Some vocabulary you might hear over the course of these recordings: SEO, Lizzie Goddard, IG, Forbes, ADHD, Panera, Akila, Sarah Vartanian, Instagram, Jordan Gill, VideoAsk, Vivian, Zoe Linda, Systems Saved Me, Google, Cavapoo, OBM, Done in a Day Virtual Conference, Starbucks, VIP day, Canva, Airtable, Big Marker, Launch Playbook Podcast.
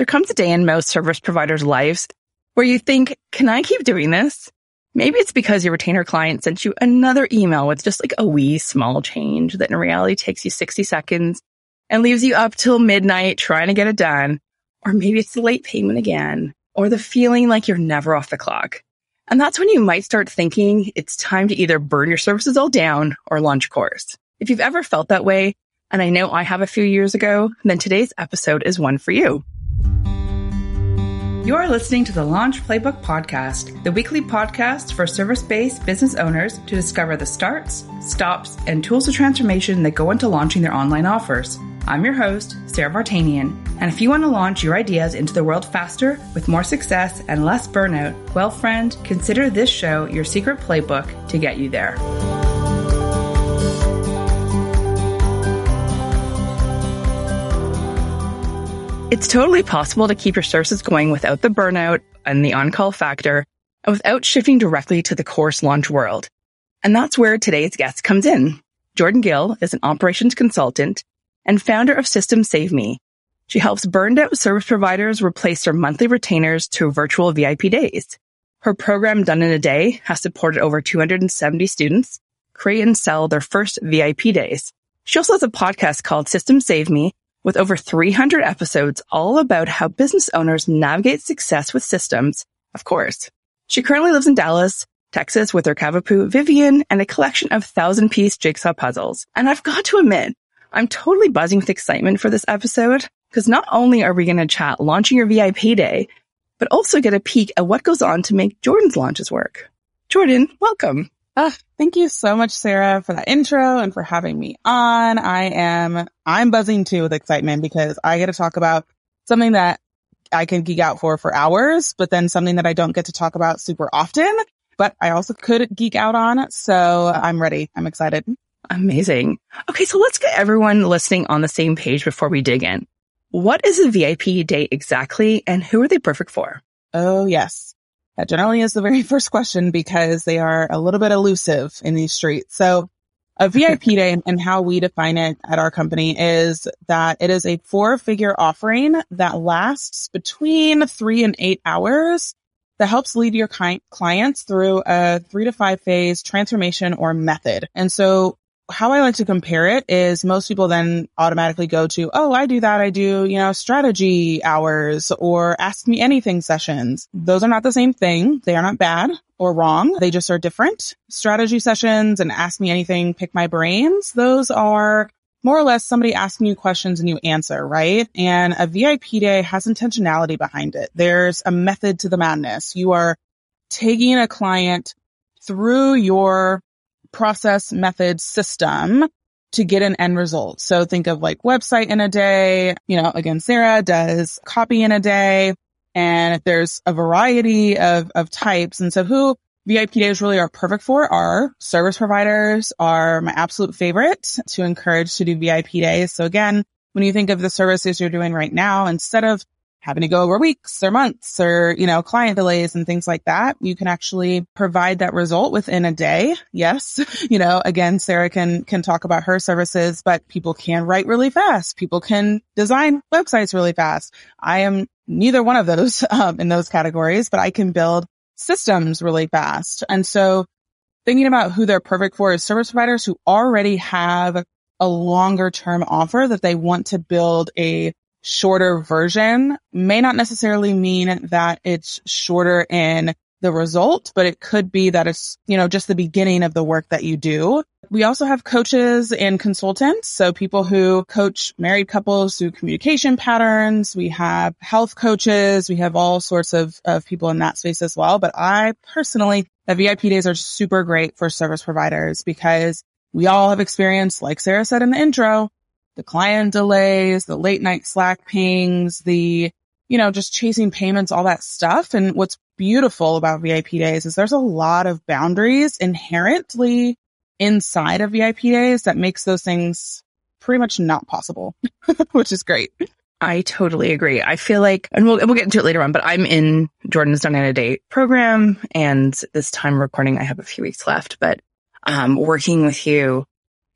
There comes a day in most service providers' lives where you think, can I keep doing this? Maybe it's because your retainer client sent you another email with just like a wee small change that in reality takes you 60 seconds and leaves you up till midnight trying to get it done. Or maybe it's the late payment again, or the feeling like you're never off the clock. And that's when you might start thinking it's time to either burn your services all down or launch a course. If you've ever felt that way, and I know I have a few years ago, then today's episode is one for you. You are listening to the Launch Playbook Podcast, the weekly podcast for service-based business owners to discover the starts, stops, and tools of transformation that go into launching their online offers. I'm your host, Sarah Vartanian, and if you want to launch your ideas into the world faster, with more success, and less burnout, well, friend, consider this show your secret playbook to get you there. It's totally possible to keep your services going without the burnout and the on-call factor and without shifting directly to the course launch world. And that's where today's guest comes in. Jordan Gill is an operations consultant and founder of Systems Saved Me. She helps burned-out service providers replace their monthly retainers to virtual VIP days. Her program, Done in a Day, has supported over 270 students create and sell their first VIP days. She also has a podcast called Systems Saved Me, with over 300 episodes all about how business owners navigate success with systems, of course. She currently lives in Dallas, Texas with her Cavapoo, Vivian, and a collection of 1,000-piece jigsaw puzzles. And I've got to admit, I'm totally buzzing with excitement for this episode, because not only are we going to chat launching your VIP day, but also get a peek at what goes on to make Jordan's launches work. Jordan, welcome. Thank you so much, Sarah, for that intro and for having me on. I'm buzzing too with excitement because I get to talk about something that I can geek out for hours, but then something that I don't get to talk about super often, but I also could geek out on. So I'm ready. I'm excited. Amazing. Okay, so let's get everyone listening on the same page before we dig in. What is a VIP day exactly, and who are they perfect for? Oh, yes. That generally is the very first question because they are a little bit elusive in these streets. So a VIP day and how we define it at our company is that it is a 4-figure offering that lasts between 3 and 8 hours that helps lead your clients through a 3 to 5 phase transformation or method. And so how I like to compare it is most people then automatically go to, oh, I do that. I do, strategy hours or ask me anything sessions. Those are not the same thing. They are not bad or wrong. They just are different. Strategy sessions and ask me anything, pick my brains. Those are more or less somebody asking you questions and you answer, right? And a VIP day has intentionality behind it. There's a method to the madness. You are taking a client through your process, method, system to get an end result. So think of like website in a day, again, Sarah does copy in a day, and there's a variety of types. And so who VIP days really are perfect for are service providers are my absolute favorite to encourage to do VIP days. So again, when you think of the services you're doing right now, instead of having to go over weeks or months or, client delays and things like that, you can actually provide that result within a day. Yes. Again, Sarah can talk about her services, but people can write really fast. People can design websites really fast. I am neither one of those in those categories, but I can build systems really fast. And so thinking about who they're perfect for is service providers who already have a longer term offer that they want to build a shorter version. May not necessarily mean that it's shorter in the result, but it could be that it's, just the beginning of the work that you do. We also have coaches and consultants. So people who coach married couples through communication patterns. We have health coaches. We have all sorts of people in that space as well. But I personally, the VIP days are super great for service providers because we all have experienced, like Sarah said in the intro, the client delays, the late night Slack pings, the, just chasing payments, all that stuff. And what's beautiful about VIP days is there's a lot of boundaries inherently inside of VIP days that makes those things pretty much not possible, which is great. I totally agree. I feel like, and we'll get into it later on, but I'm in Jordan's Done in a Day program. And this time recording, I have a few weeks left, but working with you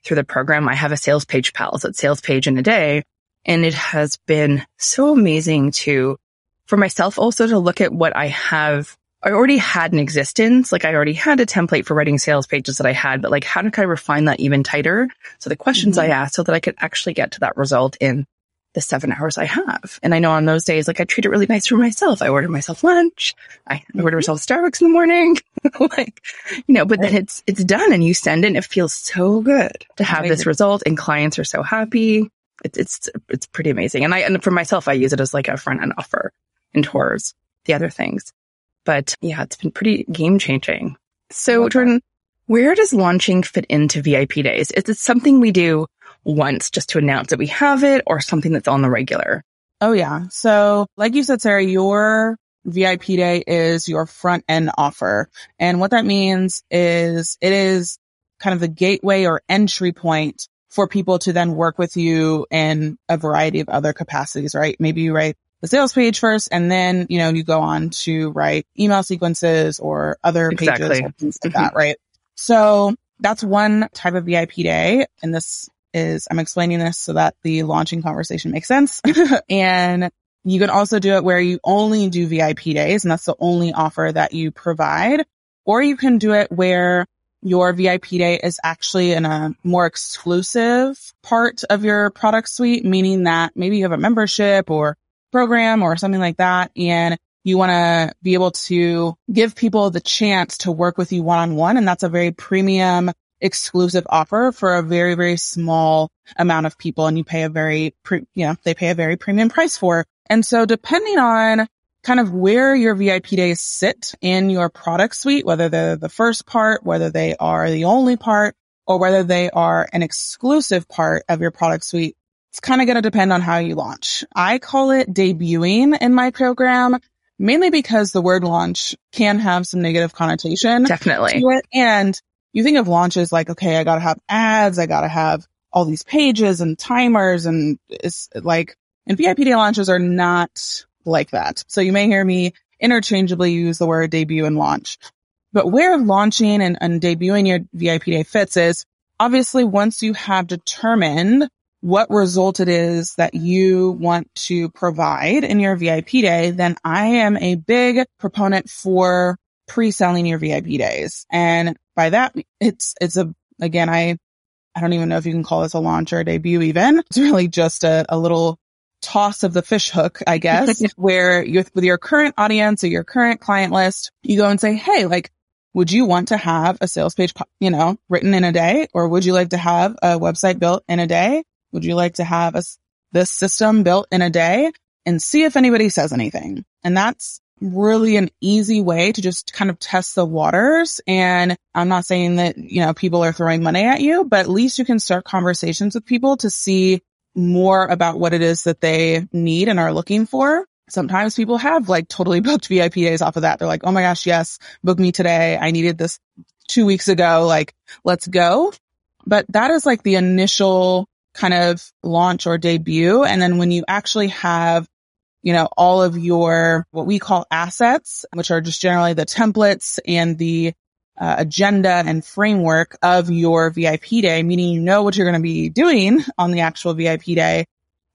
through the program, I have a sales page pals at Sales Page in a Day, And it has been so amazing to, for myself also, to look at what I have. I already had an existence. Like, I already had a template for writing sales pages that I had, but like, how can I refine that even tighter? So the questions I asked so that I could actually get to that result in the 7 hours I have. And I know on those days, like, I treat it really nice for myself. I order myself lunch. I order myself Starbucks in the morning. Like, you know, but then it's done and you send it and it feels so good to have this result, and clients are so happy. It's pretty amazing. And for myself, I use it as like a front end offer and towards the other things. But yeah, it's been pretty game changing. So Jordan, where does launching fit into VIP days? Is it something we do once just to announce that we have it, or something that's on the regular? Oh yeah. So like you said, Sarah, your VIP day is your front end offer. And what that means is it is kind of the gateway or entry point for people to then work with you in a variety of other capacities, right? Maybe you write the sales page first, and then, you know, you go on to write email sequences or other pages or things like that, right? So that's one type of VIP day. And this is, I'm explaining this so that the launching conversation makes sense. And you can also do it where you only do VIP days, and that's the only offer that you provide. Or you can do it where your VIP day is actually in a more exclusive part of your product suite, meaning that maybe you have a membership or program or something like that, and you want to be able to give people the chance to work with you one-on-one. And that's a very premium, exclusive offer for a very, very small amount of people, and you pay a very, they pay a very premium price for. And so depending on kind of where your VIP days sit in your product suite, whether they're the first part, whether they are the only part, or whether they are an exclusive part of your product suite, it's kind of going to depend on how you launch. I call it debuting in my program, mainly because the word launch can have some negative connotation. Definitely. To it. And you think of launches like, okay, I got to have ads. I got to have all these pages and timers. And it's like, and VIP day launches are not like that. So you may hear me interchangeably use the word debut and launch. But where launching and debuting your VIP day fits is obviously once you have determined what result it is that you want to provide in your VIP day, then I am a big proponent for pre-selling your VIP days. And by that, I don't even know if you can call this a launch or a debut even. It's really just a little toss of the fish hook, I guess, where you're with your current audience or your current client list, you go and say, hey, like, would you want to have a sales page, written in a day? Or would you like to have a website built in a day? Would you like to have this system built in a day? And see if anybody says anything. And that's really an easy way to just kind of test the waters. And I'm not saying that, people are throwing money at you, but at least you can start conversations with people to see more about what it is that they need and are looking for. Sometimes people have like totally booked VIP days off of that. They're like, oh my gosh, yes, book me today. I needed this 2 weeks ago. Like, let's go. But that is like the initial kind of launch or debut. And then when you actually have, all of your, what we call assets, which are just generally the templates and the agenda and framework of your VIP day, meaning you know what you're going to be doing on the actual VIP day,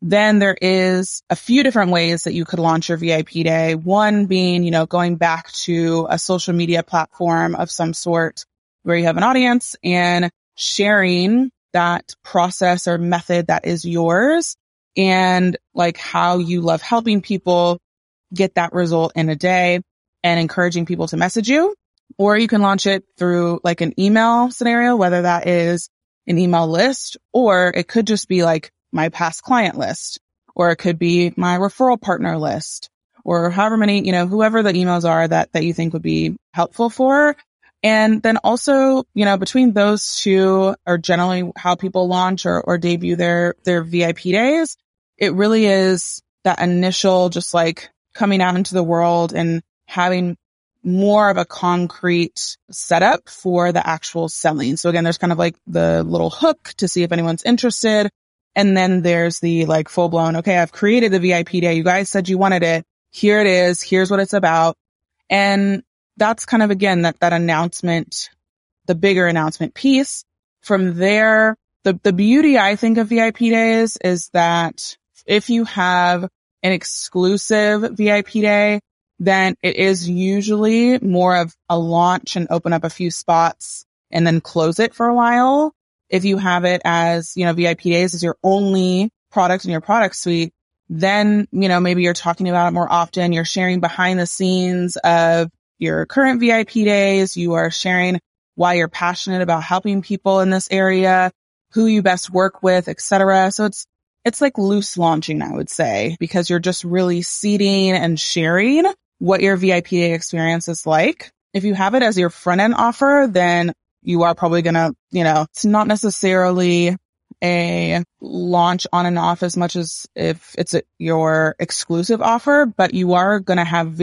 then there is a few different ways that you could launch your VIP day. One being, going back to a social media platform of some sort where you have an audience and sharing that process or method that is yours and like how you love helping people get that result in a day and encouraging people to message you. Or you can launch it through like an email scenario, whether that is an email list, or it could just be like my past client list, or it could be my referral partner list, or however many, whoever the emails are that you think would be helpful for. And then also, between those two are generally how people launch or debut their VIP days. It really is that initial just like coming out into the world and having more of a concrete setup for the actual selling. So again, there's kind of like the little hook to see if anyone's interested. And then there's the like full blown, okay, I've created the VIP day. You guys said you wanted it. Here it is. Here's what it's about. And that's kind of, again, that announcement, the bigger announcement piece. From there, the beauty I think of VIP days is that If you have an exclusive VIP day, then it is usually more of a launch and open up a few spots and then close it for a while. If you have it as, you know, VIP days is your only product in your product suite, then, you know, maybe you're talking about it more often. You're sharing behind the scenes of your current VIP days. You are sharing why you're passionate about helping people in this area, who you best work with, et cetera. So it's like loose launching, I would say, because you're just really seeding and sharing what your VIP day experience is like. If you have it as your front end offer, then you are probably going to, you know, it's not necessarily a launch on and off as much as if it's your exclusive offer, but you are going to have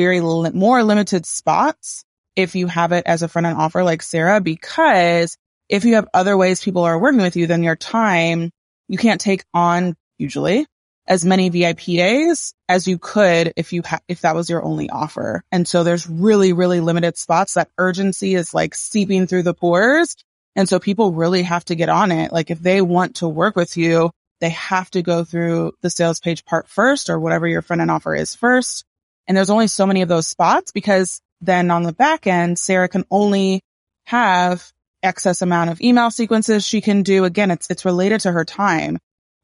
more limited spots if you have it as a front end offer like Sarah, because if you have other ways people are working with you, then your time, you can't take on usually as many VIP days as you could if that was your only offer. And so there's really, really limited spots. That urgency is like seeping through the pores. And so people really have to get on it. Like if they want to work with you, they have to go through the sales page part first, or whatever your front end offer is first. And there's only so many of those spots, because then on the back end, Sarah can only have excess amount of email sequences she can do. Again, it's related to her time.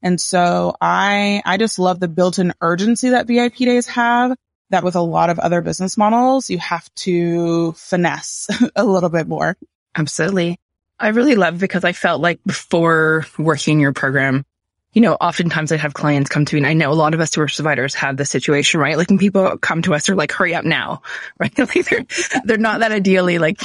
And so I just love the built-in urgency that VIP days have, that with a lot of other business models, you have to finesse a little bit more. Absolutely. I really love, because I felt like before working your program, you know, oftentimes I'd have clients come to me, and I know a lot of us who are providers have this situation, right? Like when people come to us, they're like, hurry up now, right? Like they're not that ideally, like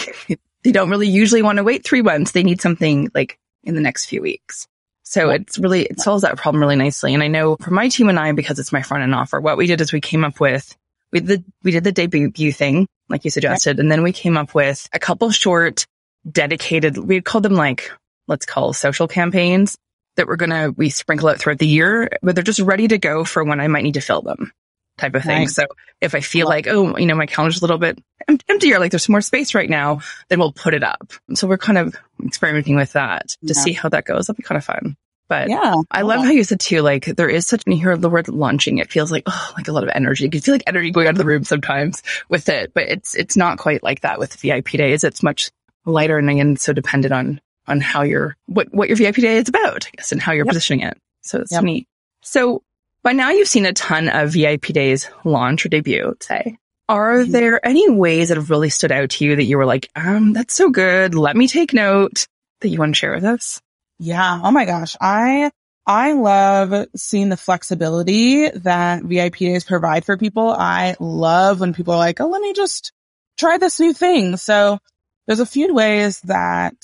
they don't really usually want to wait 3 months. They need something like in the next few weeks. So it solves that problem really nicely. And I know for my team and I, because it's my front end offer, what we did is we came up with, we did the debut thing, like you suggested. And then we came up with a couple short dedicated, we'd call them like, let's call social campaigns that we sprinkle out throughout the year, but they're just ready to go for when I might need to fill them type of thing. Nice. So if I feel like, oh, you know, my calendar's a little bit empty, or like there's some more space right now, then we'll put it up. So we're kind of experimenting with that to see how that goes. That'll be kind of fun. But yeah, I love how you said too, like there is such, when you hear the word launching, it feels like, oh, like a lot of energy. You can feel like energy going out of the room sometimes with it, but it's not quite like that with VIP days. It's much lighter, and again, so dependent on how what your VIP day is about, I guess, and how you're positioning it. So it's neat. So by now you've seen a ton of VIP days launch or debut, let's say. Are there any ways that have really stood out to you that you were like, that's so good, let me take note, that you want to share with us? Yeah. Oh my gosh. I love seeing the flexibility that VIP days provide for people. I love when people are like, oh, let me just try this new thing. So there's a few ways that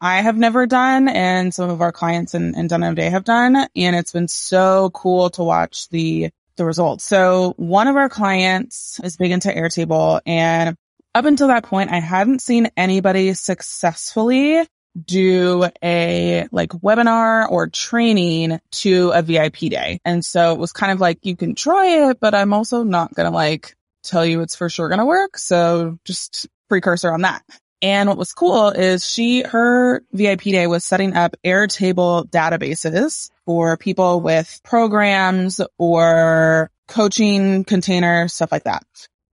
I have never done, and some of our clients and Done in a Day have done, and it's been so cool to watch the results. So one of our clients is big into Airtable, and up until that point, I hadn't seen anybody successfully do a like webinar or training to a VIP day. And so it was kind of like, you can try it, but I'm also not going to like tell you it's for sure going to work. So just precursor on that. And what was cool is her VIP day was setting up Airtable databases for people with programs or coaching containers, stuff like that.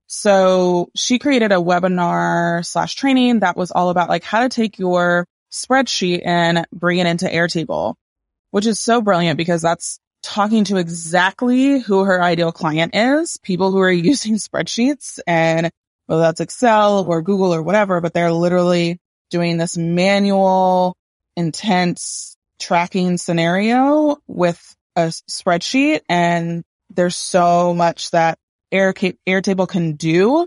So she created a webinar/training that was all about like how to take your spreadsheet and bring it into Airtable, which is so brilliant, because that's talking to exactly who her ideal client is, people who are using spreadsheets, and whether that's Excel or Google or whatever, but they're literally doing this manual, intense tracking scenario with a spreadsheet. And there's so much that Airtable can do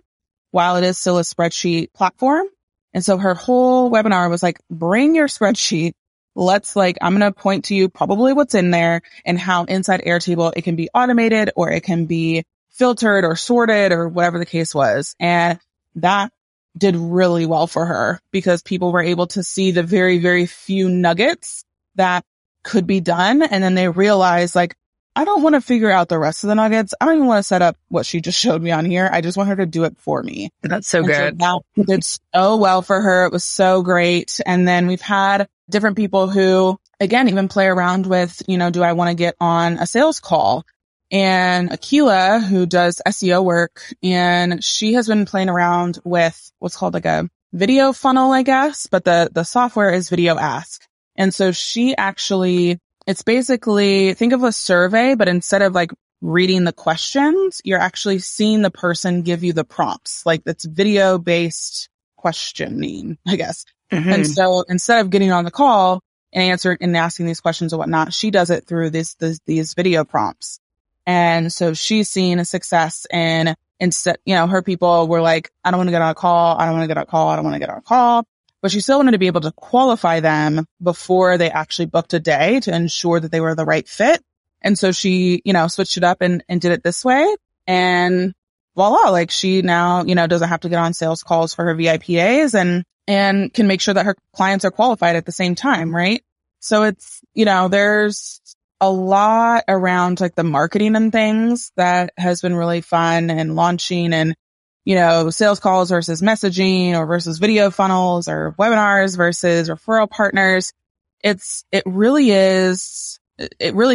while it is still a spreadsheet platform. And so her whole webinar was like, bring your spreadsheet. Let's like, I'm going to point to you probably what's in there and how inside Airtable it can be automated, or it can be filtered or sorted, or whatever the case was. And that did really well for her, because people were able to see the very, very few nuggets that could be done. And then they realized, like, I don't want to figure out the rest of the nuggets. I don't even want to set up what she just showed me on here. I just want her to do it for me. That's so good. So that did so well for her. It was so great. And then we've had different people who, again, even play around with, you know, do I want to get on a sales call? and Akila, who does SEO work, and she has been playing around with what's called like a video funnel, I guess, but the software is VideoAsk. And so she actually, it's basically, think of a survey, but instead of like reading the questions, you're actually seeing the person give you the prompts. Like it's video-based questioning, I guess. Mm-hmm. And so instead of getting on the call and answering and asking these questions and whatnot, she does it through these video prompts. And so she's seen a success in, instead, you know, her people were like, I don't want to get on a call. But she still wanted to be able to qualify them before they actually booked a day to ensure that they were the right fit. And so she, you know, switched it up and did it this way. And voila, like she now, you know, doesn't have to get on sales calls for her VIP days and can make sure that her clients are qualified at the same time, right? So it's, you know, there's a lot around like the marketing and things that has been really fun, and launching and, you know, sales calls versus messaging or versus video funnels or webinars versus referral partners. It really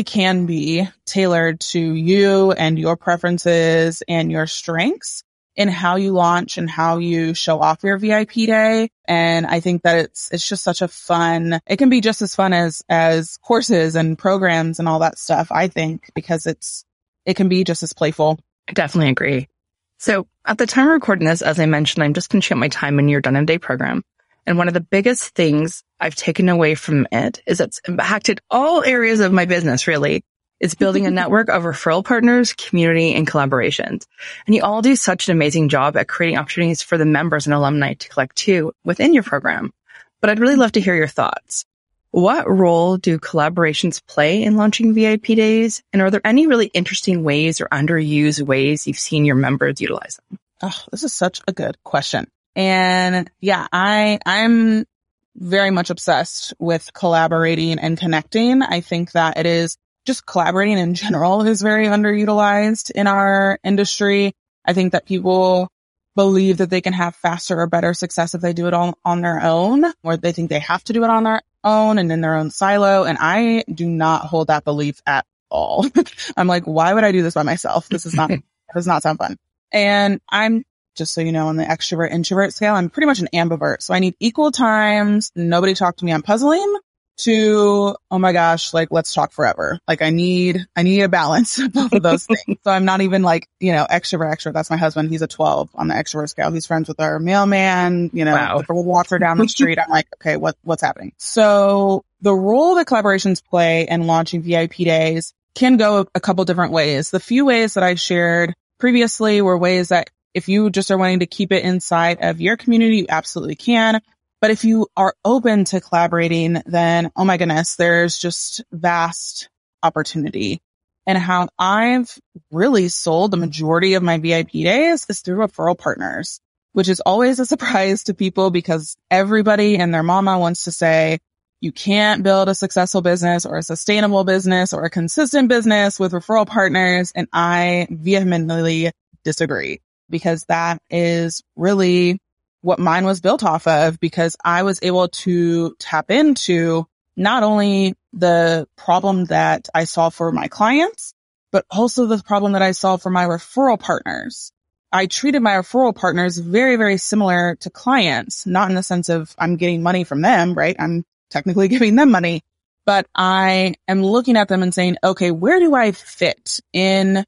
can be tailored to you and your preferences and your strengths in how you launch and how you show off your VIP day. And I think that it's just such a fun, it can be just as fun as courses and programs and all that stuff, I think, because it can be just as playful. I definitely agree. So at the time of recording this, as I mentioned, I'm just finishing up my time in your Done in a Day program. And one of the biggest things I've taken away from it is it's impacted all areas of my business, really. It's building a network of referral partners, community, and collaborations. And you all do such an amazing job at creating opportunities for the members and alumni to collect too within your program. But I'd really love to hear your thoughts. What role do collaborations play in launching VIP days? And are there any really interesting ways or underused ways you've seen your members utilize them? Oh, this is such a good question. And yeah, I'm very much obsessed with collaborating and connecting. I think that it is just collaborating in general is very underutilized in our industry. I think that people believe that they can have faster or better success if they do it all on their own, or they think they have to do it on their own and in their own silo. And I do not hold that belief at all. I'm like, why would I do this by myself? This is not, does not sound fun. And I'm, just so you know, on the extrovert introvert scale, I'm pretty much an ambivert. So I need equal times. Nobody talk to me. I'm puzzling to, oh my gosh, like let's talk forever. Like I need a balance of both of those things. So I'm not even like, you know, extrovert. That's my husband. He's a 12 on the extrovert scale. He's friends with our mailman, you know, wow. The walker down the street. I'm like, okay, what's happening? So the role that collaborations play in launching VIP days can go a couple different ways. The few ways that I shared previously were ways that if you just are wanting to keep it inside of your community, you absolutely can. But if you are open to collaborating, then, oh my goodness, there's just vast opportunity. And how I've really sold the majority of my VIP days is through referral partners, which is always a surprise to people because everybody and their mama wants to say, you can't build a successful business or a sustainable business or a consistent business with referral partners. And I vehemently disagree, because that is really what mine was built off of, because I was able to tap into not only the problem that I solve for my clients, but also the problem that I solve for my referral partners. I treated my referral partners very, very similar to clients, not in the sense of I'm getting money from them, right? I'm technically giving them money, but I am looking at them and saying, okay, where do I fit in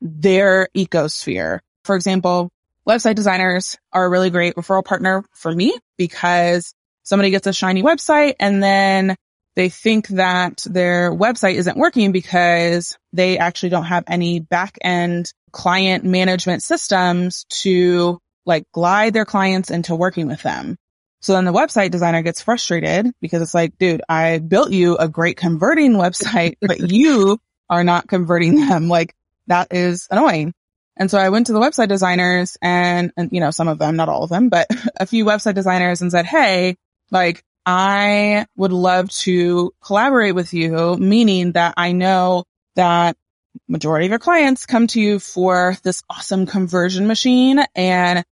their ecosphere? For example, website designers are a really great referral partner for me, because somebody gets a shiny website and then they think that their website isn't working because they actually don't have any back-end client management systems to like glide their clients into working with them. So then the website designer gets frustrated because it's like, dude, I built you a great converting website, but you are not converting them. Like that is annoying. And so I went to the website designers and, you know, some of them, not all of them, but a few website designers and said, hey, like, I would love to collaborate with you, meaning that I know that majority of your clients come to you for this awesome conversion machine and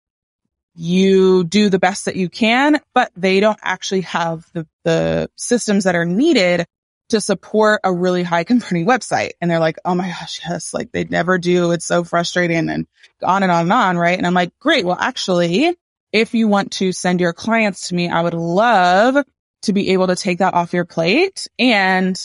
you do the best that you can, but they don't actually have the systems that are needed to support a really high converting website. And they're like, oh my gosh, yes, like they never do. It's so frustrating and on and on and on, right? And I'm like, great. Well, actually, if you want to send your clients to me, I would love to be able to take that off your plate and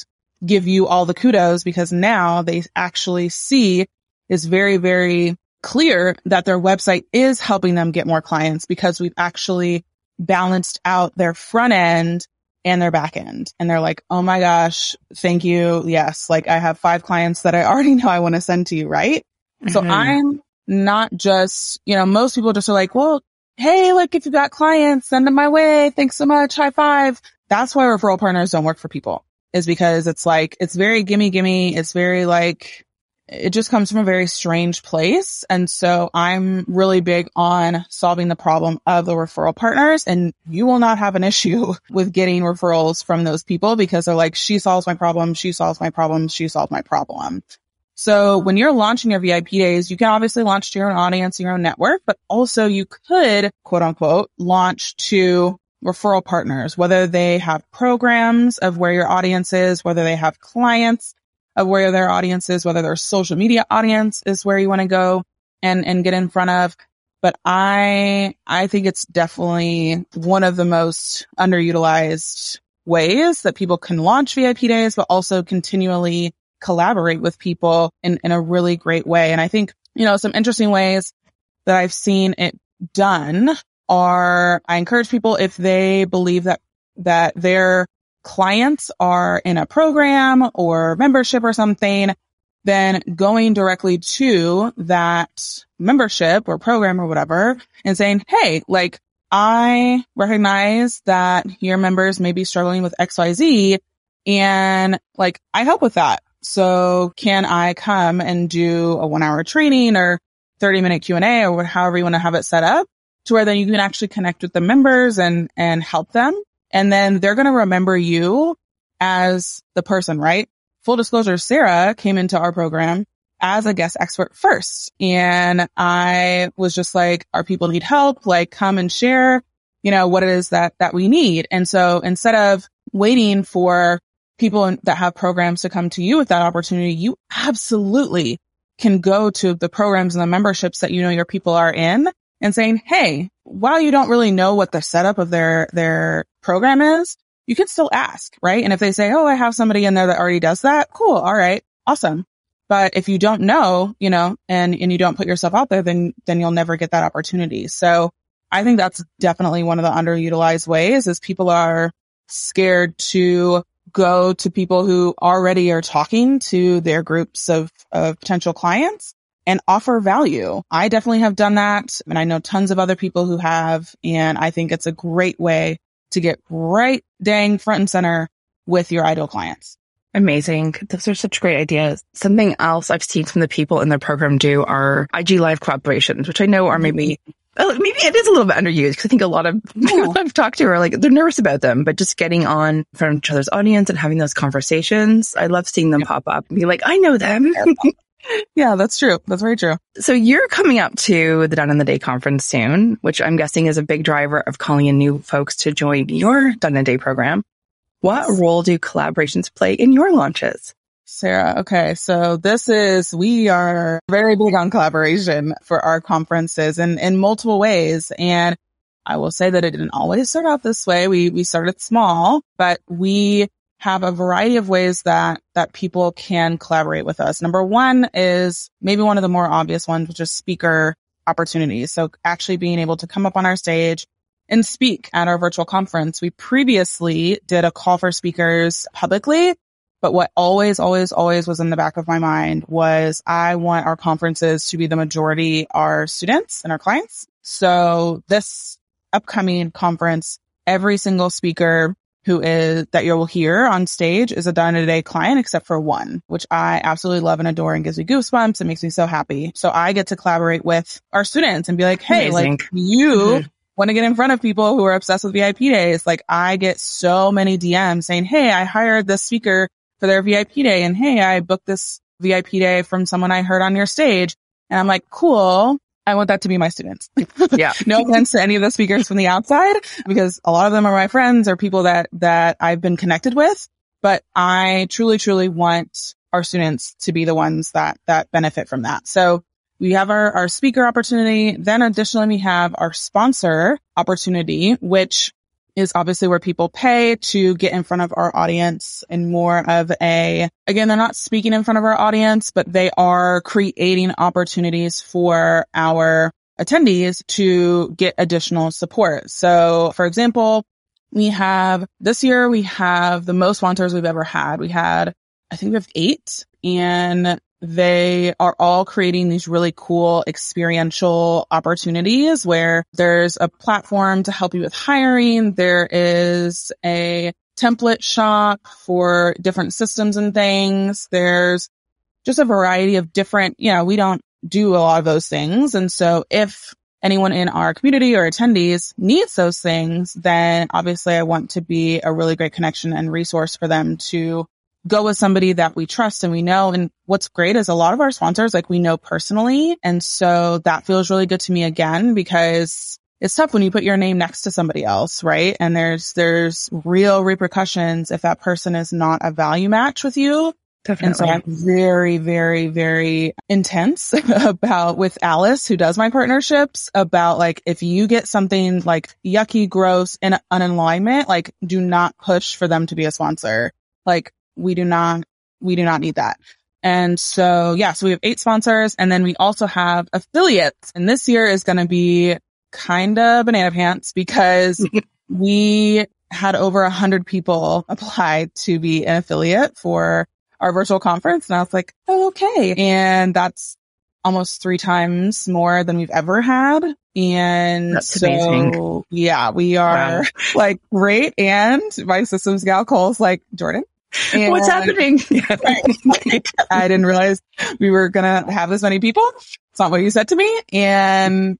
give you all the kudos, because now they actually see it's very, very clear that their website is helping them get more clients, because we've actually balanced out their front end and their back end. And they're like, oh my gosh, thank you. Yes. Like I have 5 clients that I already know I want to send to you. Right. Mm-hmm. So I'm not just, you know, most people just are like, well, hey, like if you've got clients, send them my way. Thanks so much. High five. That's why referral partners don't work for people, is because it's like, it's very gimme gimme. It's very like, it just comes from a very strange place. And so I'm really big on solving the problem of the referral partners. And you will not have an issue with getting referrals from those people, because they're like, she solves my problem. She solves my problem. She solves my problem. So when you're launching your VIP days, you can obviously launch to your own audience, your own network, but also you could, quote unquote, launch to referral partners, whether they have programs of where your audience is, whether they have clients of where their audience is, whether their social media audience is where you want to go and get in front of. But I think it's definitely one of the most underutilized ways that people can launch VIP days, but also continually collaborate with people in a really great way. And I think, you know, some interesting ways that I've seen it done are, I encourage people, if they believe that their clients are in a program or membership or something, then going directly to that membership or program or whatever and saying, hey, like I recognize that your members may be struggling with XYZ, and like I help with that. So can I come and do a 1-hour training or 30-minute Q&A or however you want to have it set up, to where then you can actually connect with the members and help them. And then they're going to remember you as the person, right? Full disclosure, Sarah came into our program as a guest expert first. And I was just like, our people need help, like come and share, you know, what it is that we need. And so instead of waiting for people that have programs to come to you with that opportunity, you absolutely can go to the programs and the memberships that you know your people are in and saying, hey, while you don't really know what the setup of their program is, you can still ask, right? And if they say, oh, I have somebody in there that already does that, cool, all right, awesome. But if you don't know, you know, and you don't put yourself out there, then you'll never get that opportunity. So I think that's definitely one of the underutilized ways, is people are scared to go to people who already are talking to their groups of potential clients and offer value. I definitely have done that, and I know tons of other people who have, and I think it's a great way to get right dang front and center with your ideal clients. Amazing. Those are such great ideas. Something else I've seen from the people in their program do are IG Live collaborations, which I know are maybe it is a little bit underused, because I think a lot of people I've talked to are like, they're nervous about them, but just getting on in front of each other's audience and having those conversations, I love seeing them pop up and be like, I know them. Yeah, that's true. That's very true. So you're coming up to the Done in a Day conference soon, which I'm guessing is a big driver of calling in new folks to join your Done in a Day program. What role do collaborations play in your launches? Sarah, okay. So we are very big on collaboration for our conferences and in multiple ways. And I will say that it didn't always start out this way. We started small, but we have a variety of ways that people can collaborate with us. Number one is maybe one of the more obvious ones, which is speaker opportunities. So actually being able to come up on our stage and speak at our virtual conference. We previously did a call for speakers publicly, but what always, always, always was in the back of my mind was I want our conferences to be the majority our students and our clients. So this upcoming conference, every single speaker that you will hear on stage is a Done in a Day client, except for one, which I absolutely love and adore and gives me goosebumps. It makes me so happy. So I get to collaborate with our students and be like, hey, amazing. Like you want to get in front of people who are obsessed with VIP days. Like I get so many DMs saying, hey, I hired this speaker for their VIP day. And hey, I booked this VIP day from someone I heard on your stage. And I'm like, cool. I want that to be my students. Yeah. No offense to any of the speakers from the outside, because a lot of them are my friends or people that I've been connected with. But I truly, truly want our students to be the ones that benefit from that. So we have our speaker opportunity. Then additionally, we have our sponsor opportunity, which is obviously where people pay to get in front of our audience and more of a, again, they're not speaking in front of our audience, but they are creating opportunities for our attendees to get additional support. So for example, this year we have the most sponsors we've ever had. I think we have 8, and they are all creating these really cool experiential opportunities where there's a platform to help you with hiring. There is a template shop for different systems and things. There's just a variety of different, we don't do a lot of those things. And so if anyone in our community or attendees needs those things, then obviously I want to be a really great connection and resource for them to go with somebody that we trust and we know. And what's great is a lot of our sponsors, we know personally. And so that feels really good to me again, because it's tough when you put your name next to somebody else, right? And there's real repercussions if that person is not a value match with you. Definitely. And so I'm very, very, very intense about with Alice, who does my partnerships, about if you get something yucky, gross, and unalignment, do not push for them to be a sponsor. We do not need that. And so, so we have 8 sponsors, and then we also have affiliates. And this year is going to be kind of banana pants, because we had over 100 people apply to be an affiliate for our virtual conference. And I was like, oh, okay. And that's almost 3 times more than we've ever had. And that's amazing. Yeah, we are great. And my systems gal calls Jordan, and what's happening? I didn't realize we were going to have this many people. It's not what you said to me. And,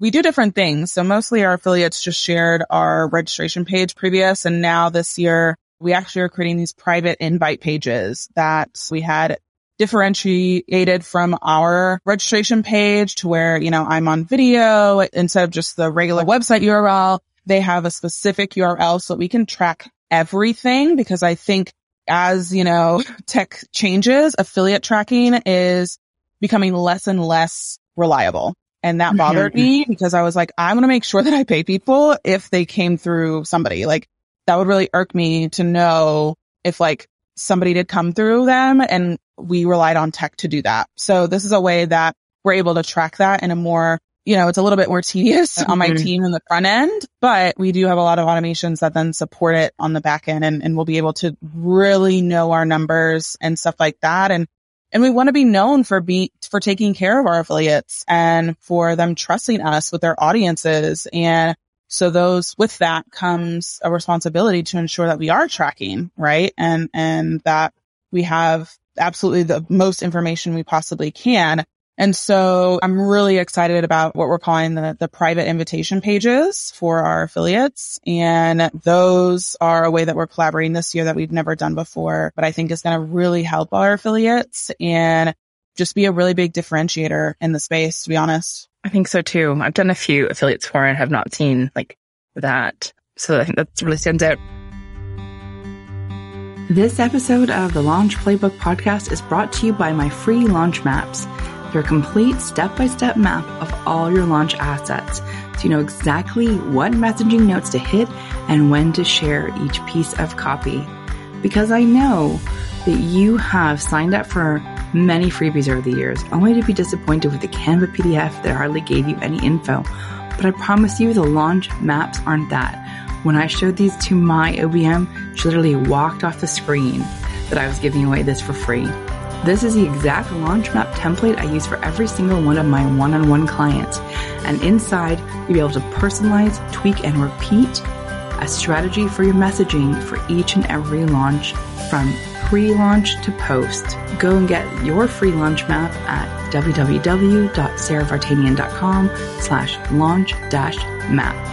we do different things. So mostly our affiliates just shared our registration page previous. And now this year, we actually are creating these private invite pages that we had differentiated from our registration page to where, I'm on video instead of just the regular website URL. They have a specific URL so that we can track everything, because I think as tech changes, affiliate tracking is becoming less and less reliable, and that bothered me, because I was like, I want to make sure that I pay people if they came through somebody. That would really irk me to know if somebody did come through them, and we relied on tech to do that. So this is a way that we're able to track that in a more, it's a little bit more tedious on my team in the front end, but we do have a lot of automations that then support it on the back end, and we'll be able to really know our numbers and stuff like that. And we want to be known for taking care of our affiliates and for them trusting us with their audiences. And so with that comes a responsibility to ensure that we are tracking, right? And that we have absolutely the most information we possibly can. And so I'm really excited about what we're calling the private invitation pages for our affiliates. And those are a way that we're collaborating this year that we've never done before, but I think is going to really help our affiliates and just be a really big differentiator in the space, to be honest. I think so too. I've done a few affiliates for and have not seen that. So I think that really stands out. This episode of the Launch Playbook Podcast is brought to you by my free Launch Maps, your complete step-by-step map of all your launch assets, so you know exactly what messaging notes to hit and when to share each piece of copy. Because I know that you have signed up for many freebies over the years, only to be disappointed with the Canva PDF that hardly gave you any info. But I promise you, the Launch Maps aren't that. When I showed these to my OBM, she literally walked off the screen that I was giving away this for free. This is the exact launch map template I use for every single one of my one-on-one clients. And inside, you'll be able to personalize, tweak, and repeat a strategy for your messaging for each and every launch, from pre-launch to post. Go and get your free launch map at www.sarahvartanian.com/launch-map.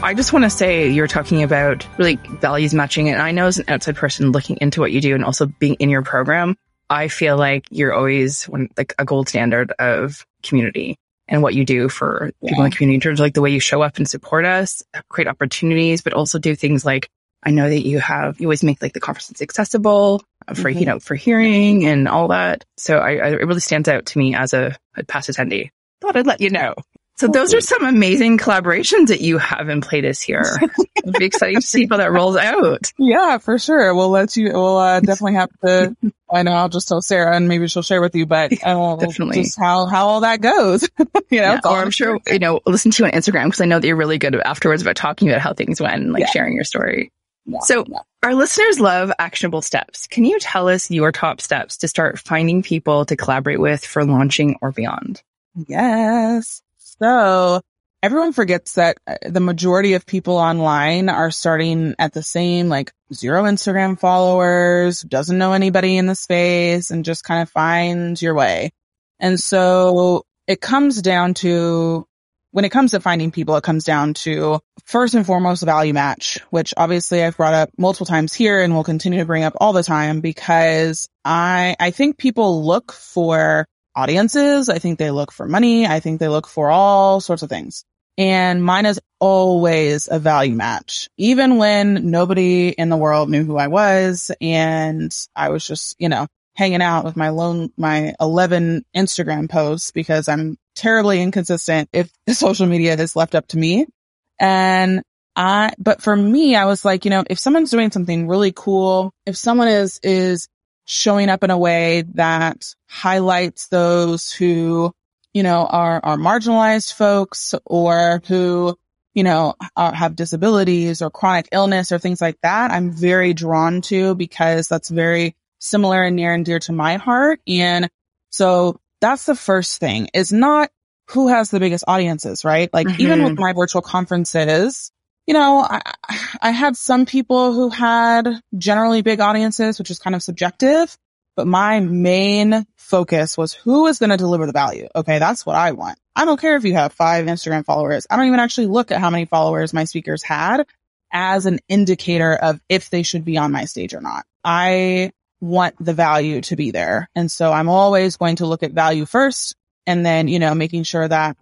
I just want to say, you're talking about really values matching. And I know as an outside person looking into what you do and also being in your program, I feel like you're always a gold standard of community and what you do for people in the community in terms of the way you show up and support us, create opportunities, but also do things like I know that you always make like the conferences accessible for, you know, for hearing and all that. So it really stands out to me as a past attendee. Thought I'd let you know. So those are some amazing collaborations that you have in play this year. It'll be exciting to see how that rolls out. Yeah, for sure. We'll definitely have to, I know I'll just tell Sarah and maybe she'll share with you, but definitely just how all that goes. You know, yeah, or I'm sure, you know, listen to you on Instagram because I know that you're really good afterwards about talking about how things went and like sharing your story. Yeah, Our listeners love actionable steps. Can you tell us your top steps to start finding people to collaborate with for launching or beyond? Yes. So everyone forgets that the majority of people online are starting at the same, like zero Instagram followers, doesn't know anybody in the space, and just kind of finds your way. And so it comes down to, when it comes to finding people, it comes down to first and foremost, value match, which obviously I've brought up multiple times here and will continue to bring up all the time because I think people look for audiences. I think they look for money. I think they look for all sorts of things. And mine is always a value match, even when nobody in the world knew who I was. And I was just, you know, hanging out with my 11 Instagram posts because I'm terribly inconsistent if social media is left up to me. And but for me, I was like, you know, if someone's doing something really cool, if someone is showing up in a way that highlights those who, you know, are marginalized folks or who, you know, have disabilities or chronic illness or things like that, I'm very drawn to because that's very similar and near and dear to my heart. And so that's the first thing is not who has the biggest audiences, right? Like even with my virtual conferences, you know, I had some people who had generally big audiences, which is kind of subjective, but my main focus was who is going to deliver the value. Okay. That's what I want. I don't care if you have 5 Instagram followers. I don't even actually look at how many followers my speakers had as an indicator of if they should be on my stage or not. I want the value to be there. And so I'm always going to look at value first and then, you know, making sure that,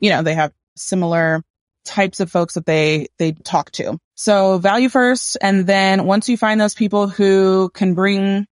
you know, they have similar types of folks that they talk to. So value first. And then once you find those people who can bring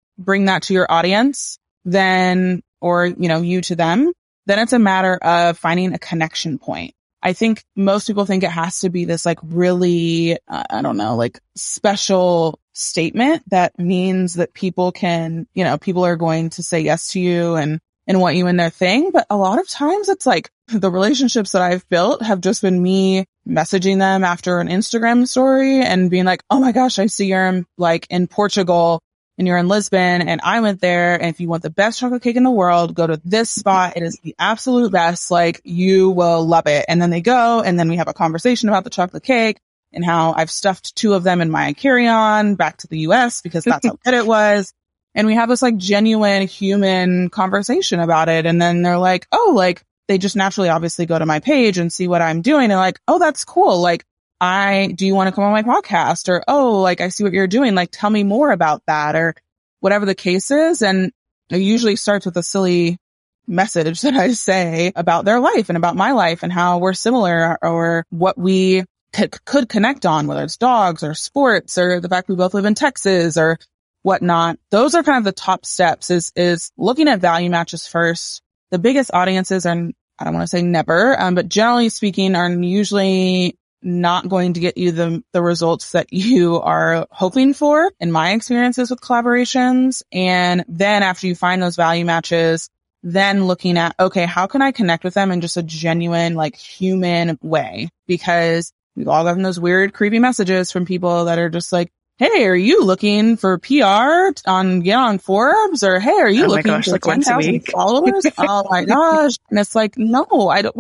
that to your audience, then, or, you know, you to them, then it's a matter of finding a connection point. I think most people think it has to be this like really, I don't know, like special statement that means that people can, you know, people are going to say yes to you and want you in their thing. But a lot of times it's like the relationships that I've built have just been me messaging them after an Instagram story and being like, oh my gosh, I see you're in, like in Portugal and you're in Lisbon and I went there. And if you want the best chocolate cake in the world, go to this spot. It is the absolute best. Like you will love it. And then they go and then we have a conversation about the chocolate cake and how I've stuffed 2 of them in my carry-on back to the US because that's how good it was. And we have this like genuine human conversation about it. And then they're like, oh, like they just naturally obviously go to my page and see what I'm doing. And like, oh, that's cool. Like, do you want to come on my podcast? Or, oh, like I see what you're doing. Like, tell me more about that or whatever the case is. And it usually starts with a silly message that I say about their life and about my life and how we're similar or what we could connect on, whether it's dogs or sports or the fact we both live in Texas or whatnot. Those are kind of the top steps is looking at value matches first. The biggest audiences are, I don't want to say never, but generally speaking are usually not going to get you the results that you are hoping for in my experiences with collaborations. And then after you find those value matches, then looking at, okay, how can I connect with them in just a genuine, like human way? Because we've all gotten those weird, creepy messages from people that are just like, hey, are you looking for PR on Forbes? Or hey, are you looking for like 10,000 followers? Oh my gosh. And it's like, no, I don't,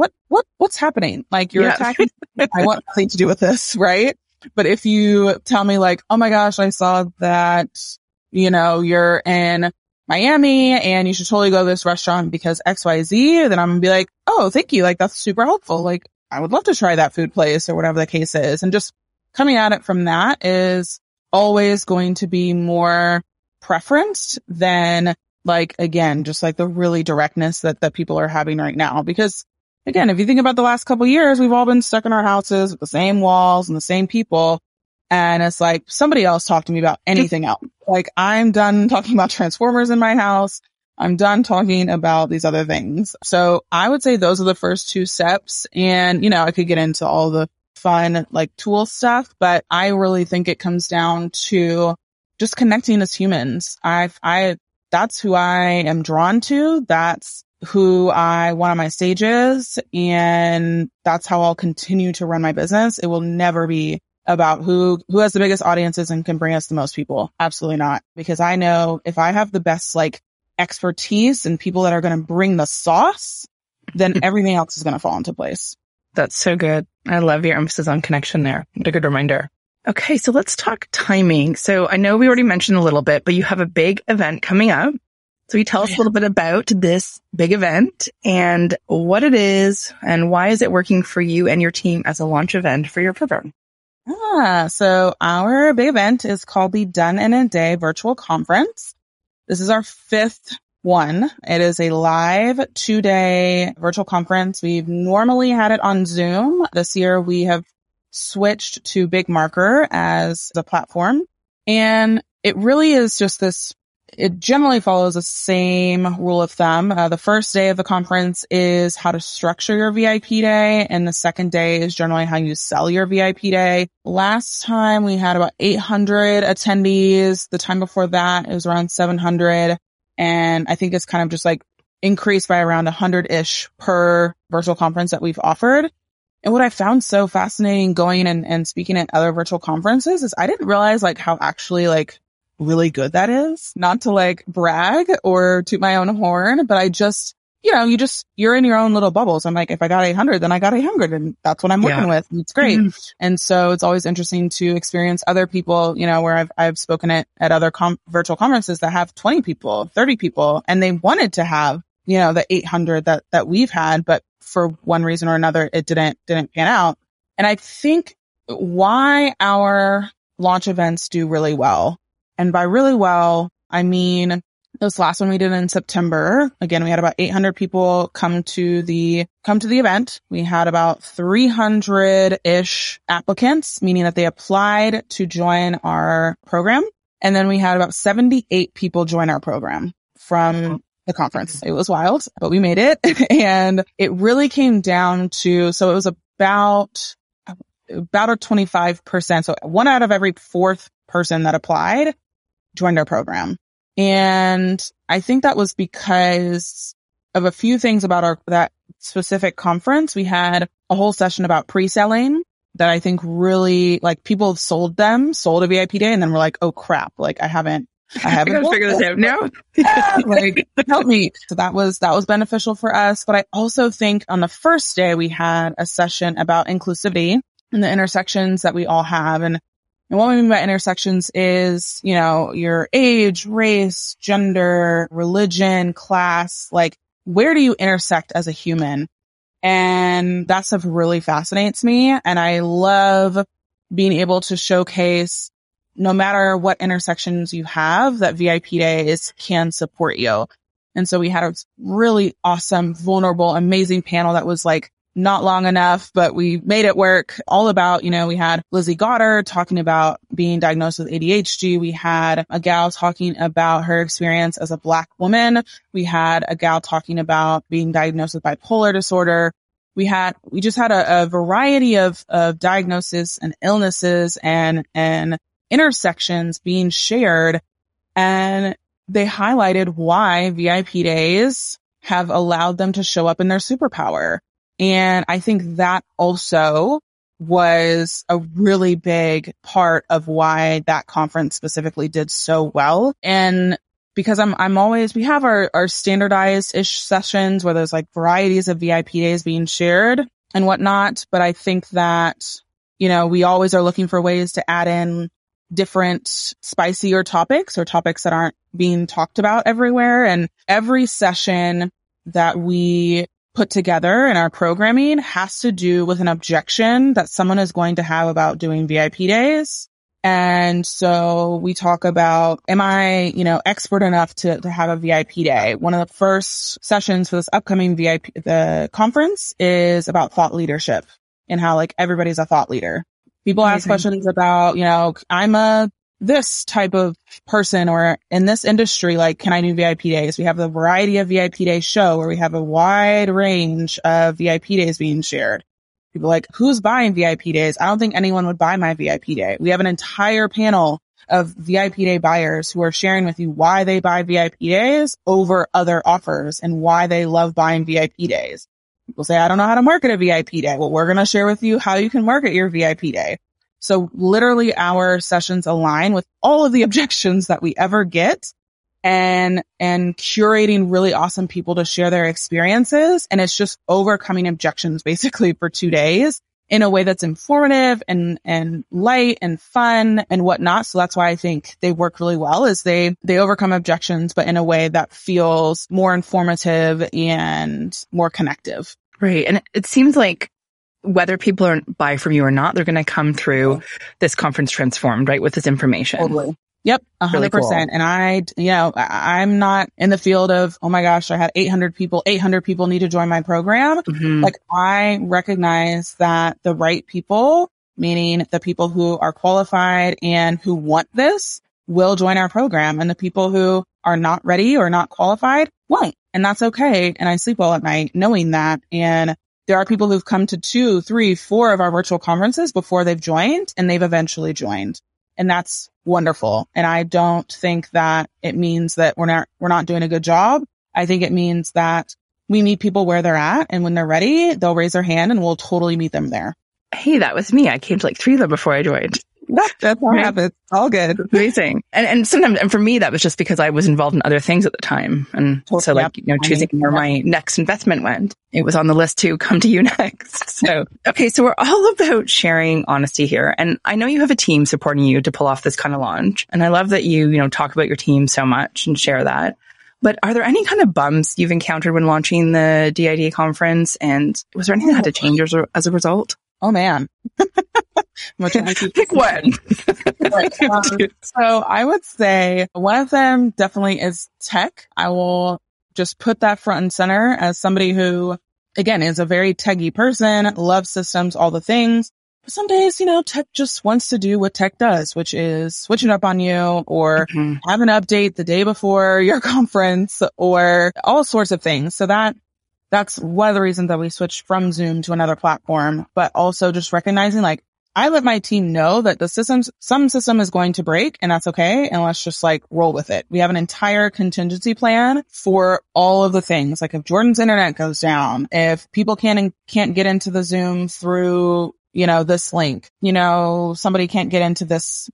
what's happening? Like you're attacking, I want nothing to do with this, right? But if you tell me like, oh my gosh, I saw that, you know, you're in Miami and you should totally go to this restaurant because XYZ, then I'm gonna be like, oh, thank you. Like that's super helpful. Like I would love to try that food place or whatever the case is. And just coming at it from that is always going to be more preferenced than like, again, just like the really directness that people are having right now. Because again, if you think about the last couple of years, we've all been stuck in our houses with the same walls and the same people. And it's like, somebody else talk to me about anything else. Like, I'm done talking about Transformers in my house. I'm done talking about these other things. So I would say those are the first two steps. And, you know, I could get into all the fun, like, tool stuff, but I really think it comes down to just connecting as humans. That's who I am drawn to. That's who I want on my stages. And that's how I'll continue to run my business. It will never be about who has the biggest audiences and can bring us the most people. Absolutely not. Because I know if I have the best, like, expertise and people that are going to bring the sauce, then everything else is going to fall into place. That's so good. I love your emphasis on connection there. What a good reminder. Okay, so let's talk timing. So I know we already mentioned a little bit, but you have a big event coming up. So you tell us a little bit about this big event and what it is and why is it working for you and your team as a launch event for your program? So our big event is called the Done in a Day Virtual Conference. This is our fifth one. It is a live 2-day virtual conference. We've normally had it on Zoom. This year we have switched to Big Marker as the platform. And it really is just this, it generally follows the same rule of thumb. The first day of the conference is how to structure your VIP day. And the second day is generally how you sell your VIP day. Last time we had about 800 attendees. The time before that, it was around 700. And I think it's kind of just like increased by around 100-ish per virtual conference that we've offered. And what I found so fascinating going and speaking at other virtual conferences is I didn't realize like how actually like really good that is. Not to like brag or toot my own horn, but I just, you know, you're in your own little bubbles. I'm like, if I got 800, then I got 800 and that's what I'm working with. And it's great. Mm-hmm. And so it's always interesting to experience other people, you know, where I've spoken at other virtual conferences that have 20 people, 30 people, and they wanted to have, you know, the 800 that we've had, but for one reason or another, it didn't pan out. And I think why our launch events do really well. And by really well, I mean, this last one we did in September, again, we had about 800 people come to the event. We had about 300-ish applicants, meaning that they applied to join our program. And then we had about 78 people join our program from the conference. It was wild, but we made it. And it really came down to, so it was about a 25%. So one out of every fourth person that applied joined our program. And I think that was because of a few things about that specific conference. We had a whole session about pre-selling that I think really, like, people have sold a VIP day and then we're like, oh crap, like I haven't gotta figure this out now. Like, help me. So that was beneficial for us. But I also think on the first day we had a session about inclusivity and the intersections that we all have. And what we mean by intersections is, you know, your age, race, gender, religion, class, like, where do you intersect as a human? And that stuff really fascinates me. And I love being able to showcase, no matter what intersections you have, that VIP Day can support you. And so we had a really awesome, vulnerable, amazing panel that was like, not long enough, but we made it work. All about, you know, we had Lizzie Goddard talking about being diagnosed with ADHD. We had a gal talking about her experience as a Black woman. We had a gal talking about being diagnosed with bipolar disorder. We just had a variety of diagnoses and illnesses and intersections being shared. And they highlighted why VIP days have allowed them to show up in their superpower. And I think that also was a really big part of why that conference specifically did so well. And because I'm always, we have our standardized-ish sessions where there's like varieties of VIP days being shared and whatnot. But I think that, you know, we always are looking for ways to add in different spicier topics or topics that aren't being talked about everywhere. And every session that we put together in our programming has to do with an objection that someone is going to have about doing VIP days. And so we talk about, am I, you know, expert enough to have a VIP day? One of the first sessions for this upcoming the conference is about thought leadership and how like everybody's a thought leader. People ask questions about, you know, I'm a this type of person or in this industry, like, can I do VIP days? We have the variety of VIP day show where we have a wide range of VIP days being shared. People like, who's buying VIP days? I don't think anyone would buy my VIP day. We have an entire panel of VIP day buyers who are sharing with you why they buy VIP days over other offers and why they love buying VIP days. People say, I don't know how to market a VIP day. Well, we're going to share with you how you can market your VIP day. So literally our sessions align with all of the objections that we ever get and curating really awesome people to share their experiences. And it's just overcoming objections basically for 2 days in a way that's informative and light and fun and whatnot. So that's why I think they work really well is they overcome objections, but in a way that feels more informative and more connective. Right. And it seems like whether people buy from you or not, they're going to come through this conference transformed, right? With this information. Totally. Yep. 100%. And I'm not in the field of, oh my gosh, I had 800 people need to join my program. Mm-hmm. Like I recognize that the right people, meaning the people who are qualified and who want this, will join our program. And the people who are not ready or not qualified won't. And that's okay. And I sleep well at night knowing that. And there are people who've come to 2, 3, 4 of our virtual conferences before they've joined and they've eventually joined. And that's wonderful. And I don't think that it means that we're not doing a good job. I think it means that we meet people where they're at, and when they're ready, they'll raise their hand and we'll totally meet them there. Hey, that was me. I came to like 3 of them before I joined. That's how it happens. All good. Amazing. And sometimes, and for me, that was just because I was involved in other things at the time. And totally, so like, you know, choosing where my next investment went, it was on the list to come to you next. So, okay. So we're all about sharing honesty here. And I know you have a team supporting you to pull off this kind of launch. And I love that you know, talk about your team so much and share that. But are there any kind of bumps you've encountered when launching the DIDA conference? And was there anything that had to change as a result? Oh man. Pick one. So I would say one of them definitely is tech. I will just put that front and center as somebody who, again, is a very techy person, loves systems, all the things. But some days, you know, tech just wants to do what tech does, which is switching up on you or have an update the day before your conference or all sorts of things. So that's one of the reasons that we switched from Zoom to another platform, but also just recognizing, like, I let my team know that some system is going to break, and that's okay. And let's just like roll with it. We have an entire contingency plan for all of the things. Like if Jordan's internet goes down, if people can't get into the Zoom through, you know, this link, you know, somebody can't get into this,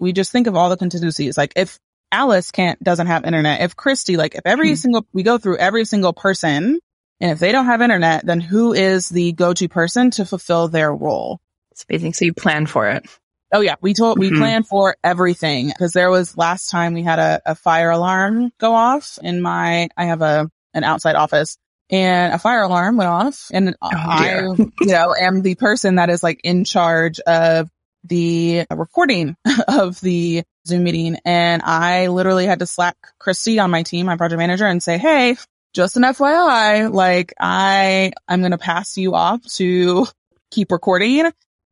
we just think of all the contingencies. Like if Alice doesn't have internet, if Christy, like if every single, we go through every single person, and if they don't have internet, then who is the go-to person to fulfill their role? It's amazing. So you plan for it. Oh yeah. We plan for everything, because there was last time we had a fire alarm go off I have an outside office, and a fire alarm went off, and I, you know, am the person that is like in charge of the recording of the Zoom meeting. And I literally had to Slack Christy on my team, my project manager, and say, hey, just an FYI, like I'm going to pass you off to keep recording,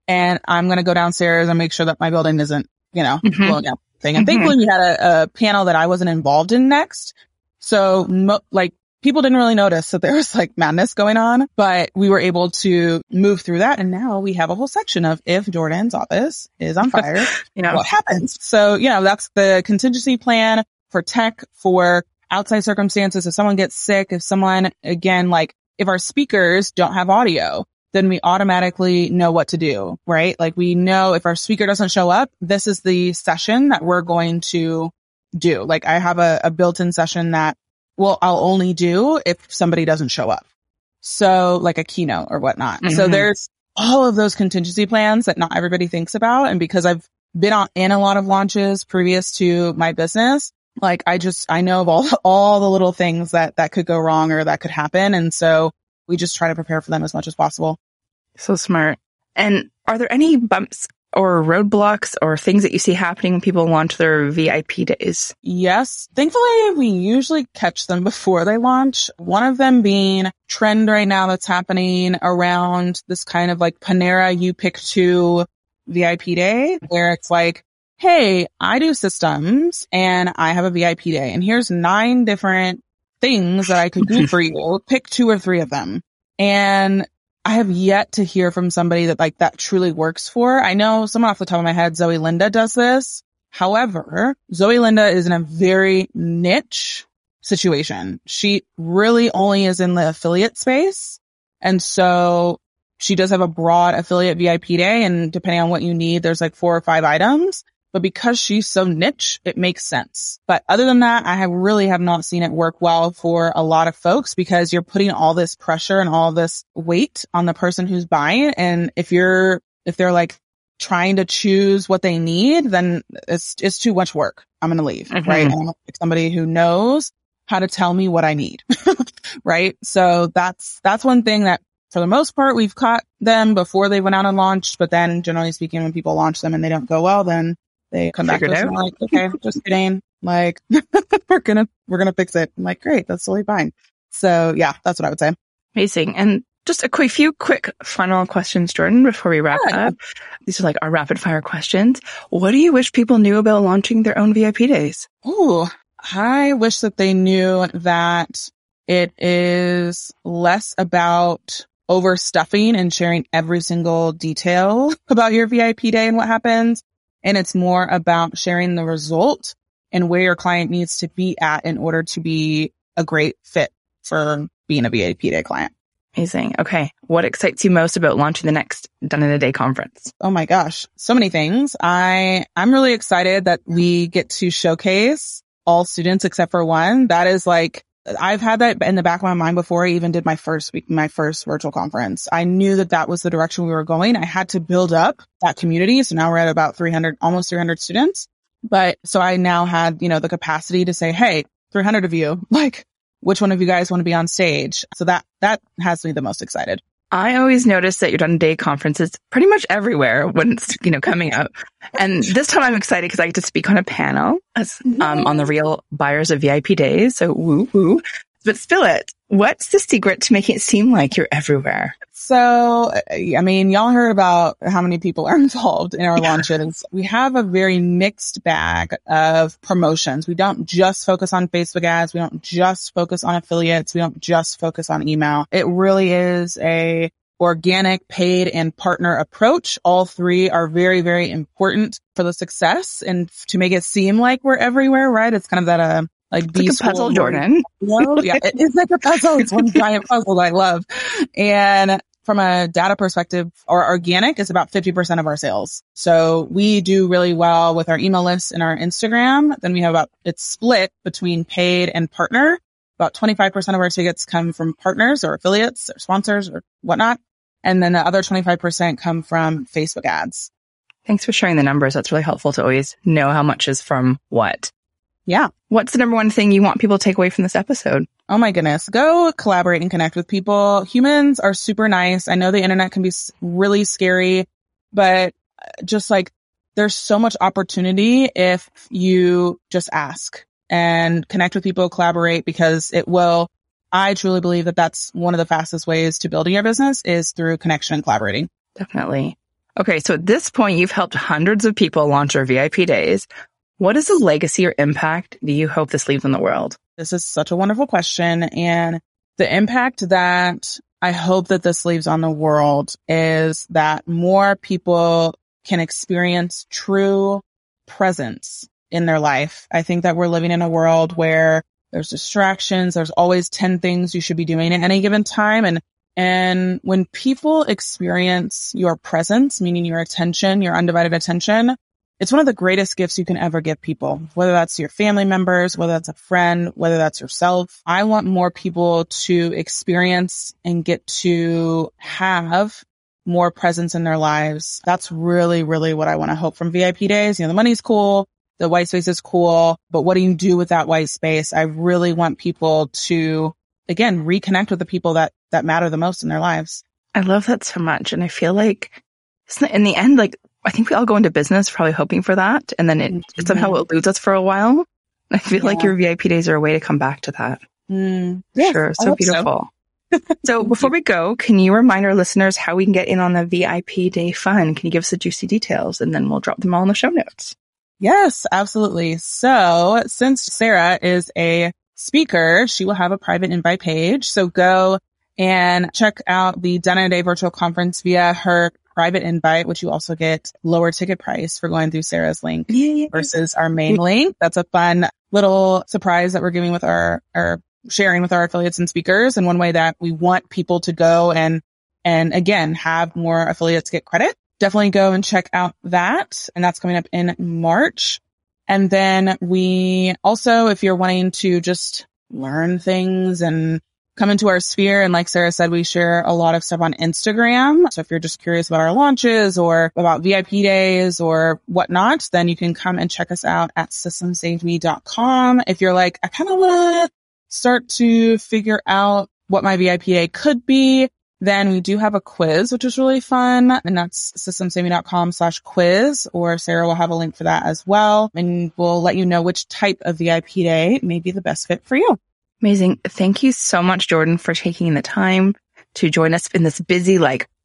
and I'm going to go downstairs and make sure that my building isn't, you know, blowing up thing. And thankfully we had a panel that I wasn't involved in next. So like people didn't really notice that there was like madness going on, but we were able to move through that. And now we have a whole section of if Jordan's office is on fire, you know, what happens? So, you know, that's the contingency plan for tech, for outside circumstances. If someone gets sick, if someone, again, like if our speakers don't have audio, then we automatically know what to do, right? Like we know if our speaker doesn't show up, this is the session that we're going to do. Like I have a built-in session that, well, I'll only do if somebody doesn't show up. So like a keynote or whatnot. Mm-hmm. So there's all of those contingency plans that not everybody thinks about. And because I've been in a lot of launches previous to my business, like I know of all the little things that could go wrong or that could happen. And so we just try to prepare for them as much as possible. So smart. And are there any bumps or roadblocks or things that you see happening when people launch their VIP days? Yes. Thankfully, we usually catch them before they launch. One of them being trend right now that's happening around this kind of like Panera You Pick Two VIP day, where it's like, hey, I do systems and I have a VIP day and here's 9 different things that I could do for you. Pick 2 or 3 of them. And I have yet to hear from somebody that like that truly works for. I know someone off the top of my head, Zoe Linda, does this. However, Zoe Linda is in a very niche situation. She really only is in the affiliate space. And so she does have a broad affiliate VIP day. And depending on what you need, there's like 4 or 5 items. But because she's so niche, it makes sense. But other than that, I have not seen it work well for a lot of folks, because you're putting all this pressure and all this weight on the person who's buying it. And if they're like trying to choose what they need, then it's too much work. I'm going to leave, right? I'm going to pick somebody who knows how to tell me what I need, right? So that's one thing that, for the most part, we've caught them before they went out and launched. But then generally speaking, when people launch them and they don't go well, then they come back to us and like, okay, just kidding. Like, we're gonna fix it. I'm like, great, that's totally fine. So yeah, that's what I would say. Amazing. And just a few quick final questions, Jordan, before we wrap up. These are like our rapid fire questions. What do you wish people knew about launching their own VIP days? Ooh, I wish that they knew that it is less about overstuffing and sharing every single detail about your VIP day and what happens. And it's more about sharing the result and where your client needs to be at in order to be a great fit for being a VIP Day client. Amazing. Okay. What excites you most about launching the next Done in a Day conference? Oh my gosh. So many things. I'm really excited that we get to showcase all students except for one. That is like, I've had that in the back of my mind before I even did my first virtual conference. I knew that was the direction we were going. I had to build up that community. So now we're at about 300, almost 300 students. But so I now had, the capacity to say, hey, 300 of you, like, which one of you guys want to be on stage? So that has me the most excited. I always notice that your Done in a Day conference is pretty much everywhere when it's, coming up. And this time I'm excited because I get to speak on a panel on the real buyers of VIP days. So woo woo. But spill it. What's the secret to making it seem like you're everywhere? So, y'all heard about how many people are involved in our launches. We have a very mixed bag of promotions. We don't just focus on Facebook ads. We don't just focus on affiliates. We don't just focus on email. It really is a organic, paid, and partner approach. All three are very, very important for the success and to make it seem like we're everywhere, right? It's kind of that, it's like a puzzle, Jordan. Yeah, it is like a puzzle. It's one giant puzzle that I love. And from a data perspective, our organic is about 50% of our sales. So we do really well with our email lists and our Instagram. Then we have it's split between paid and partner. About 25% of our tickets come from partners or affiliates or sponsors or whatnot. And then the other 25% come from Facebook ads. Thanks for sharing the numbers. That's really helpful to always know how much is from what. Yeah. What's the number one thing you want people to take away from this episode? Oh my goodness. Go collaborate and connect with people. Humans are super nice. I know the internet can be really scary, but just like there's so much opportunity if you just ask and connect with people, collaborate, because it will. I truly believe that that's one of the fastest ways to building your business is through connection and collaborating. Definitely. Okay. So at this point, you've helped hundreds of people launch their VIP days. What is the legacy or impact do you hope this leaves on the world? This is such a wonderful question. And the impact that I hope that this leaves on the world is that more people can experience true presence in their life. I think that we're living in a world where there's distractions. There's always 10 things you should be doing at any given time. And when people experience your presence, meaning your attention, your undivided attention, it's one of the greatest gifts you can ever give people, whether that's your family members, whether that's a friend, whether that's yourself. I want more people to experience and get to have more presence in their lives. That's really, really what I want to hope from VIP days. The money's cool. The white space is cool. But what do you do with that white space? I really want people to, again, reconnect with the people that matter the most in their lives. I love that so much. And I feel like in the end, like, I think we all go into business probably hoping for that. And then it somehow eludes us for a while. I feel like your VIP days are a way to come back to that. Yes, sure. So beautiful. So, so before we go, can you remind our listeners how we can get in on the VIP day fun? Can you give us the juicy details and then we'll drop them all in the show notes? Yes, absolutely. So since Sarah is a speaker, she will have a private invite page. So go and check out the Done in a Day virtual conference via her private invite, which you also get lower ticket price for going through Sarah's link versus our main link. That's a fun little surprise that we're giving with our sharing with our affiliates and speakers. And one way that we want people to go and again, have more affiliates get credit. Definitely go and check out that. And that's coming up in March. And then we also, if you're wanting to just learn things and come into our sphere. And like Sarah said, we share a lot of stuff on Instagram. So if you're just curious about our launches or about VIP days or whatnot, then you can come and check us out at systemsavedme.com. If you're like, I kind of want to start to figure out what my VIP day could be, then we do have a quiz, which is really fun. And that's systemsaveme.com/quiz, or Sarah will have a link for that as well. And we'll let you know which type of VIP day may be the best fit for you. Amazing. Thank you so much, Jordan, for taking the time to join us in this busy,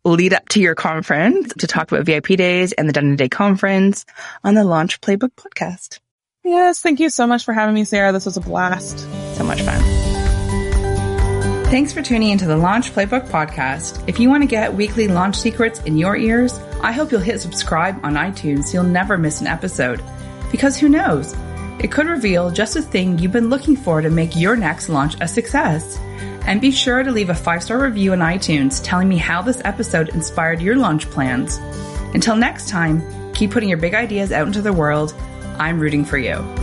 lead up to your conference to talk about VIP days and the Done in a Day conference on the Launch Playbook podcast. Yes. Thank you so much for having me, Sarah. This was a blast. So much fun. Thanks for tuning into the Launch Playbook podcast. If you want to get weekly launch secrets in your ears, I hope you'll hit subscribe on iTunes so you'll never miss an episode. Because who knows? It could reveal just the thing you've been looking for to make your next launch a success. And be sure to leave a 5-star review on iTunes telling me how this episode inspired your launch plans. Until next time, keep putting your big ideas out into the world. I'm rooting for you.